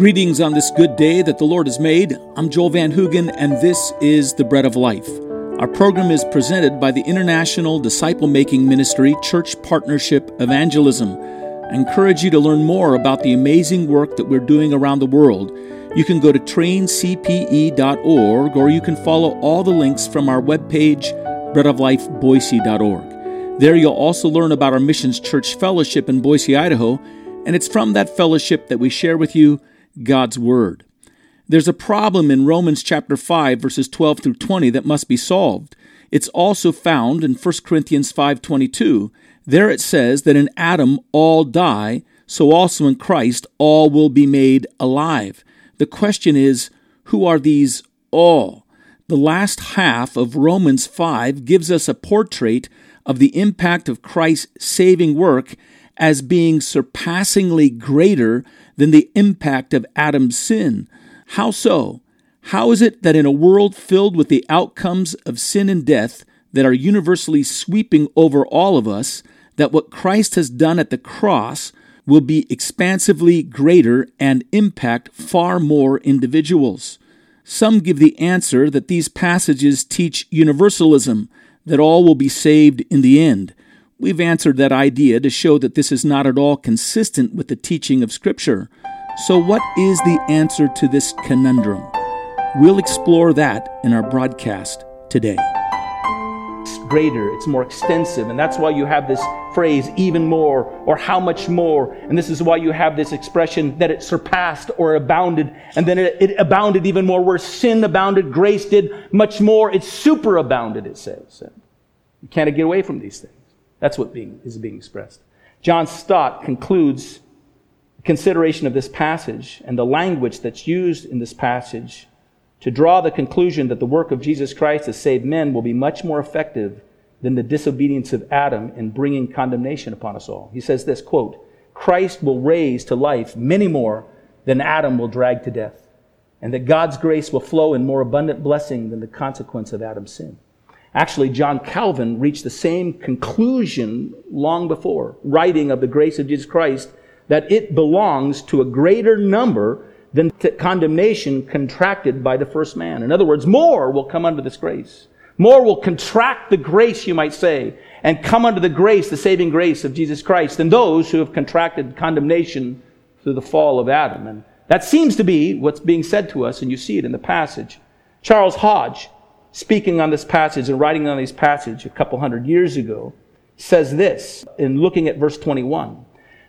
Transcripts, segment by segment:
Greetings on this good day that the Lord has made. I'm Joel Van Hoogen, and this is the Bread of Life. Our program is presented by the International Disciple-Making Ministry, Church Partnership Evangelism. I encourage you to learn more about the amazing work that we're doing around the world. You can go to traincpe.org, or you can follow all the links from our webpage, breadoflifeboise.org. There you'll also learn about our Missions Church Fellowship in Boise, Idaho, and it's from that fellowship that we share with you God's Word. There's a problem in Romans chapter 5, verses 12 through 20 that must be solved. It's also found in 1 Corinthians 5:22. There it says that in Adam all die, so also in Christ all will be made alive. The question is, who are these all? The last half of Romans 5 gives us a portrait of the impact of Christ's saving work as being surpassingly greater than the impact of Adam's sin. How so? How is it that in a world filled with the outcomes of sin and death that are universally sweeping over all of us, that what Christ has done at the cross will be expansively greater and impact far more individuals? Some give the answer that these passages teach universalism, that all will be saved in the end. We've answered that idea to show that this is not at all consistent with the teaching of Scripture. So what is the answer to this conundrum? We'll explore that in our broadcast today. It's greater, it's more extensive, and that's why you have this phrase, even more, or how much more, and this is why you have this expression that it surpassed or abounded, and then it abounded even more. Where sin abounded, grace did much more. It superabounded, it says. You can't get away from these things. That's what is being expressed. John Stott concludes the consideration of this passage and the language that's used in this passage to draw the conclusion that the work of Jesus Christ to save men will be much more effective than the disobedience of Adam in bringing condemnation upon us all. He says this, quote, "Christ will raise to life many more than Adam will drag to death, and that God's grace will flow in more abundant blessing than the consequence of Adam's sin." Actually, John Calvin reached the same conclusion long before, writing of the grace of Jesus Christ, that it belongs to a greater number than the condemnation contracted by the first man. In other words, more will come under this grace. More will contract the grace, you might say, and come under the grace, the saving grace of Jesus Christ, than those who have contracted condemnation through the fall of Adam. And that seems to be what's being said to us, and you see it in the passage. Charles Hodge, speaking on this passage and writing on this passage a couple hundred years ago, says this in looking at verse 21.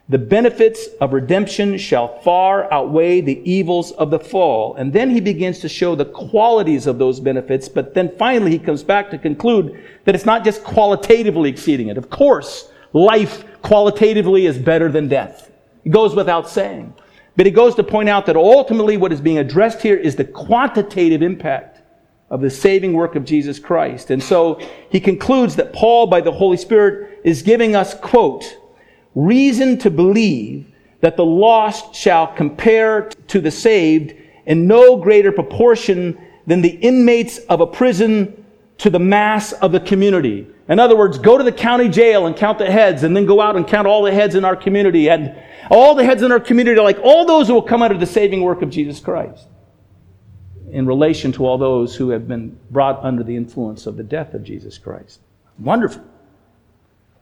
"The benefits of redemption shall far outweigh the evils of the fall." And then he begins to show the qualities of those benefits, but then finally he comes back to conclude that it's not just qualitatively exceeding it. Of course, life qualitatively is better than death. It goes without saying. But he goes to point out that ultimately what is being addressed here is the quantitative impact of the saving work of Jesus Christ. And so he concludes that Paul, by the Holy Spirit, is giving us, quote, "reason to believe that the lost shall compare to the saved in no greater proportion than the inmates of a prison to the mass of the community." In other words, go to the county jail and count the heads, and then go out and count all the heads in our community. And all the heads in our community are like all those who will come under the saving work of Jesus Christ, in relation to all those who have been brought under the influence of the death of Jesus Christ. Wonderful.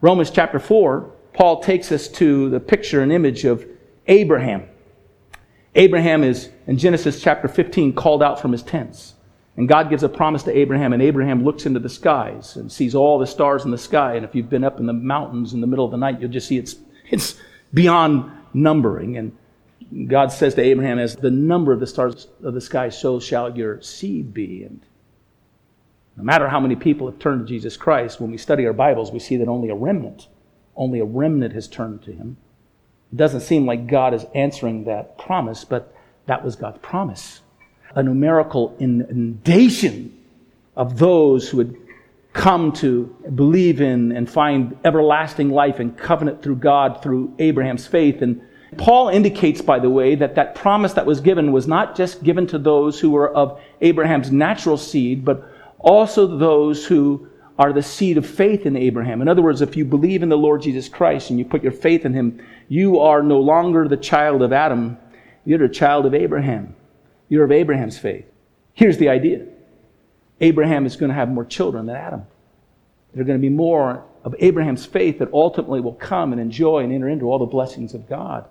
Romans chapter 4, Paul takes us to the picture and image of Abraham. Abraham is, in Genesis chapter 15, called out from his tents. And God gives a promise to Abraham, and Abraham looks into the skies and sees all the stars in the sky. And if you've been up in the mountains in the middle of the night, you'll just see it's beyond numbering. And God says to Abraham, "As the number of the stars of the sky, so shall your seed be." And no matter how many people have turned to Jesus Christ, when we study our Bibles, we see that only a remnant has turned to him. It doesn't seem like God is answering that promise, but that was God's promise. A numerical inundation of those who would come to believe in and find everlasting life and covenant through God, through Abraham's faith. And Paul indicates, by the way, that promise that was given was not just given to those who were of Abraham's natural seed, but also those who are the seed of faith in Abraham. In other words, if you believe in the Lord Jesus Christ and you put your faith in him, you are no longer the child of Adam, You're a child of Abraham. You're of Abraham's faith. Here's the idea. Abraham is going to have more children than Adam. There are going to be more of Abraham's faith that ultimately will come and enjoy and enter into all the blessings of God.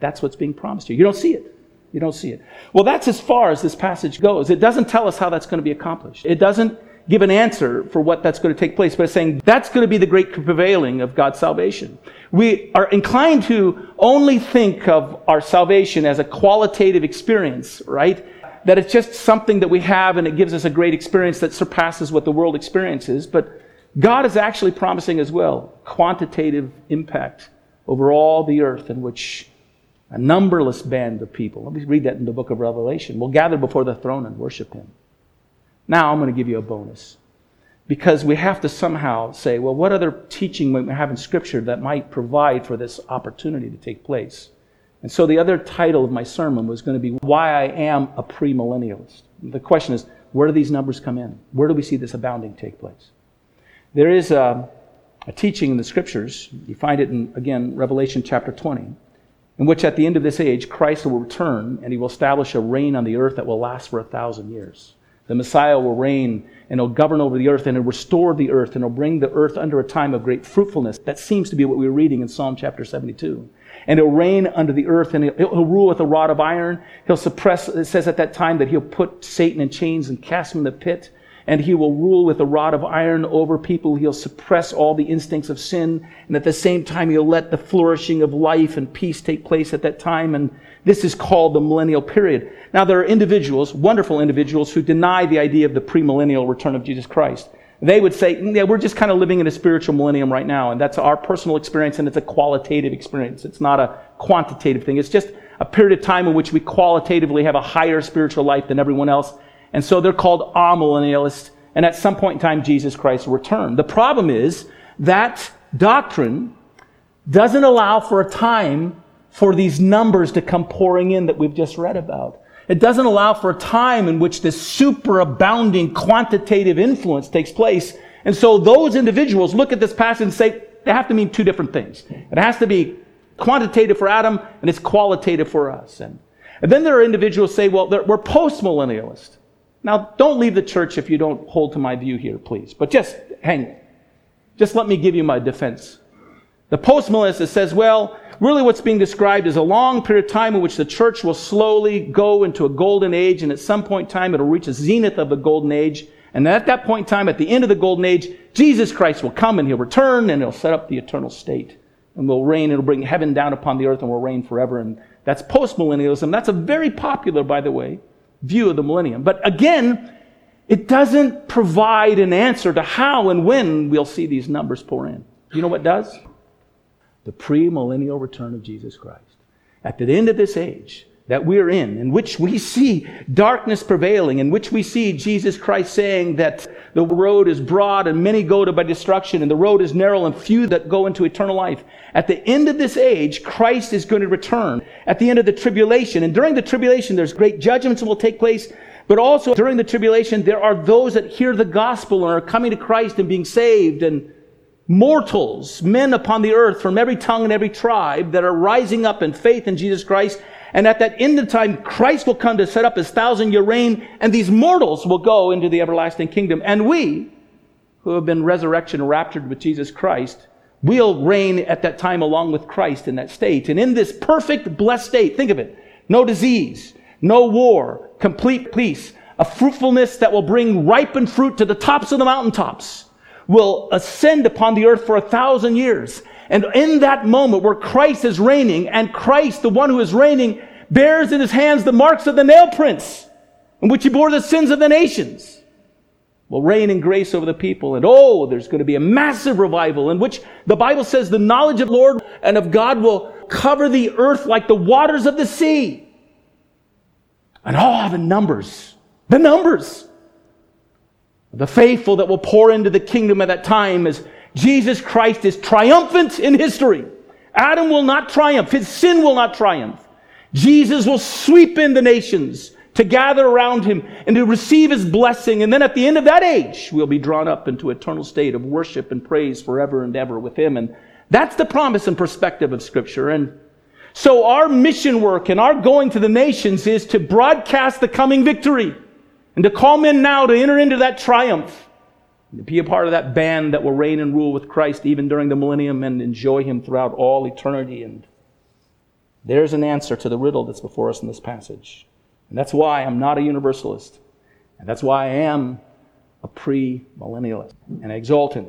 That's what's being promised to you. You don't see it. You don't see it. Well, that's as far as this passage goes. It doesn't tell us how that's going to be accomplished. It doesn't give an answer for what that's going to take place by saying that's going to be the great prevailing of God's salvation. We are inclined to only think of our salvation as a qualitative experience, right? That it's just something that we have and it gives us a great experience that surpasses what the world experiences. But God is actually promising as well quantitative impact over all the earth in which a numberless band of people, let me read that in the book of Revelation, will gather before the throne and worship Him. Now I'm going to give you a bonus. Because we have to somehow say, well, what other teaching might we have in Scripture that might provide for this opportunity to take place? And so the other title of my sermon was going to be Why I Am a Premillennialist. The question is, where do these numbers come in? Where do we see this abounding take place? There is a teaching in the Scriptures, you find it in, again, Revelation chapter 20, in which at the end of this age, Christ will return and He will establish a reign on the earth that will last for 1,000 years. The Messiah will reign and He'll govern over the earth and He'll restore the earth and He'll bring the earth under a time of great fruitfulness. That seems to be what we were reading in Psalm chapter 72. And He'll reign under the earth and He'll rule with a rod of iron. He'll suppress, it says at that time that He'll put Satan in chains and cast him in the pit. And He will rule with a rod of iron over people. He'll suppress all the instincts of sin. And at the same time, He'll let the flourishing of life and peace take place at that time. And this is called the millennial period. Now, there are individuals, wonderful individuals, who deny the idea of the premillennial return of Jesus Christ. They would say, yeah, we're just kind of living in a spiritual millennium right now. And that's our personal experience, and it's a qualitative experience. It's not a quantitative thing. It's just a period of time in which we qualitatively have a higher spiritual life than everyone else. And so they're called amillennialists, and at some point in time, Jesus Christ will return. The problem is that doctrine doesn't allow for a time for these numbers to come pouring in that we've just read about. It doesn't allow for a time in which this superabounding quantitative influence takes place. And so those individuals look at this passage and say, they have to mean two different things. It has to be quantitative for Adam, and it's qualitative for us. And then there are individuals who say, well, we're post-millennialists. Now, don't leave the church if you don't hold to my view here, please. But just hang on. Just let me give you my defense. The postmillennialist says, well, really what's being described is a long period of time in which the church will slowly go into a golden age, and at some point in time it'll reach a zenith of the golden age. And at that point in time, at the end of the golden age, Jesus Christ will come and He'll return and He'll set up the eternal state. And we'll reign, and He'll bring heaven down upon the earth and we'll reign forever. And that's postmillennialism. That's a very popular, by the way, view of the millennium. But again, it doesn't provide an answer to how and when we'll see these numbers pour in. You know what does? The premillennial return of Jesus Christ. At the end of this age that we're in which we see darkness prevailing, in which we see Jesus Christ saying that the road is broad and many go to by destruction, and the road is narrow and few that go into eternal life. At the end of this age, Christ is going to return at the end of the tribulation. And during the tribulation, there's great judgments that will take place. But also during the tribulation, there are those that hear the gospel and are coming to Christ and being saved, and mortals, men upon the earth from every tongue and every tribe that are rising up in faith in Jesus Christ. And at that end of time, Christ will come to set up His 1,000-year reign, and these mortals will go into the everlasting kingdom. And we, who have been resurrection raptured with Jesus Christ, will reign at that time along with Christ in that state. And in this perfect, blessed state, think of it, no disease, no war, complete peace, a fruitfulness that will bring ripened fruit to the tops of the mountaintops, will ascend upon the earth for 1,000 years. And in that moment where Christ is reigning, and Christ, the one who is reigning, bears in His hands the marks of the nail prints in which He bore the sins of the nations, will reign in grace over the people. And oh, there's going to be a massive revival in which the Bible says the knowledge of the Lord and of God will cover the earth like the waters of the sea. And oh, the numbers of the faithful that will pour into the kingdom at that time is Jesus Christ is triumphant in history. Adam will not triumph. His sin will not triumph. Jesus will sweep in the nations to gather around Him and to receive His blessing. And then at the end of that age, we'll be drawn up into an eternal state of worship and praise forever and ever with Him. And that's the promise and perspective of Scripture. And So our mission work and our going to the nations is to broadcast the coming victory and to call men now to enter into that triumph, to be a part of that band that will reign and rule with Christ even during the millennium and enjoy him throughout all eternity. And there's an answer to the riddle that's before us in this passage. And that's why I'm not a universalist. And that's why I am a premillennialist and exultant.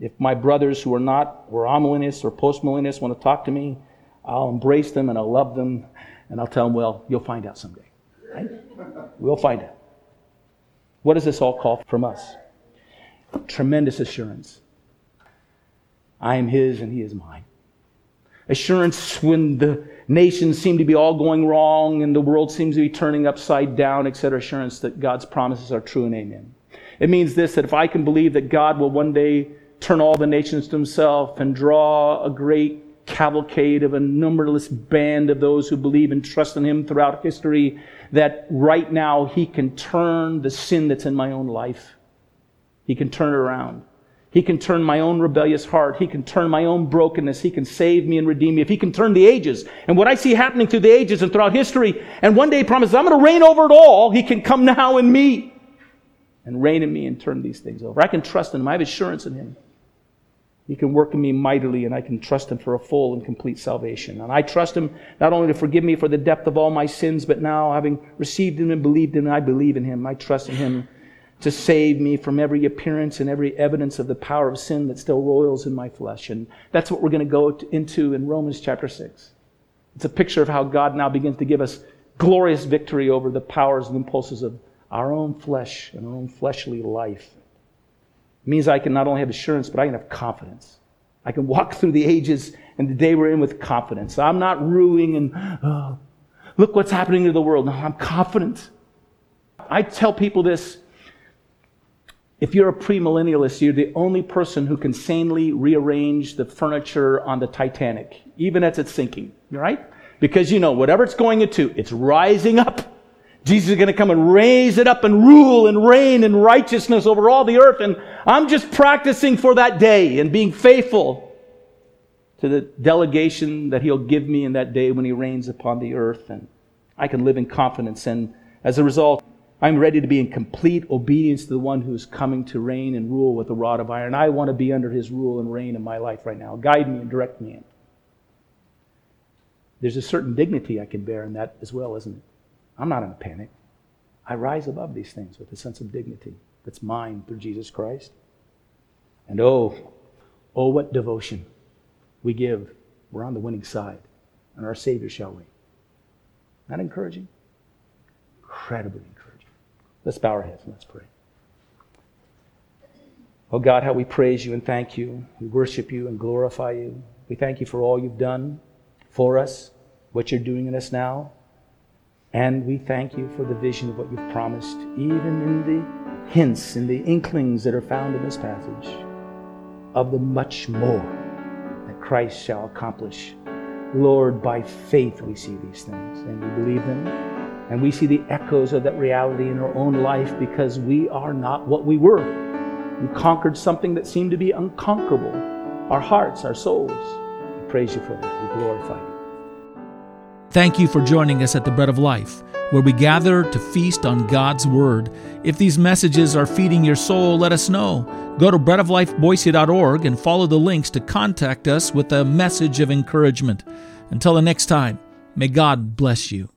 If my brothers who are not, were amillennialists or postmillennialists want to talk to me, I'll embrace them and I'll love them and I'll tell them, well, you'll find out someday. Right? We'll find out. What does this all call from us? Tremendous assurance. I am his and he is mine. Assurance when the nations seem to be all going wrong and the world seems to be turning upside down, etc. Assurance that God's promises are true and amen. It means this, that if I can believe that God will one day turn all the nations to himself and draw a great cavalcade of a numberless band of those who believe and trust in him throughout history, that right now he can turn the sin that's in my own life. He can turn it around. He can turn my own rebellious heart. He can turn my own brokenness. He can save me and redeem me. If he can turn the ages and what I see happening through the ages and throughout history, and one day he promises, I'm going to reign over it all. He can come now in me and reign in me and turn these things over. I can trust in him. I have assurance in him. He can work in me mightily, and I can trust him for a full and complete salvation. And I trust him not only to forgive me for the depth of all my sins, but now having received him and believed him, I believe in him. I trust in him to save me from every appearance and every evidence of the power of sin that still roils in my flesh. And that's what we're going to go into in Romans chapter 6. It's a picture of how God now begins to give us glorious victory over the powers and impulses of our own flesh and our own fleshly life. It means I can not only have assurance, but I can have confidence. I can walk through the ages and the day we're in with confidence. I'm not ruing and, oh, look what's happening to the world. No, I'm confident. I tell people this. If you're a premillennialist, you're the only person who can sanely rearrange the furniture on the Titanic, even as it's sinking, right? Because you know, whatever it's going into, it's rising up. Jesus is going to come and raise it up and rule and reign in righteousness over all the earth. And I'm just practicing for that day and being faithful to the delegation that he'll give me in that day when he reigns upon the earth. And I can live in confidence. And as a result, I'm ready to be in complete obedience to the one who is coming to reign and rule with a rod of iron. I want to be under his rule and reign in my life right now. Guide me and direct me in. There's a certain dignity I can bear in that as well, isn't it? I'm not in a panic. I rise above these things with a sense of dignity that's mine through Jesus Christ. And oh, what devotion we give. We're on the winning side. And our Savior shall reign. Not encouraging? Incredibly encouraging. Let's bow our heads and let's pray. Oh God, how we praise you and thank you. We worship you and glorify you. We thank you for all you've done for us, what you're doing in us now. And we thank you for the vision of what you've promised, even in the hints and the inklings that are found in this passage, of the much more that Christ shall accomplish. Lord, by faith we see these things and we believe them. And we see the echoes of that reality in our own life because we are not what we were. We conquered something that seemed to be unconquerable. Our hearts, our souls. We praise you for that. We glorify you. Thank you for joining us at the Bread of Life, where we gather to feast on God's Word. If these messages are feeding your soul, let us know. Go to breadoflifeboise.org and follow the links to contact us with a message of encouragement. Until the next time, may God bless you.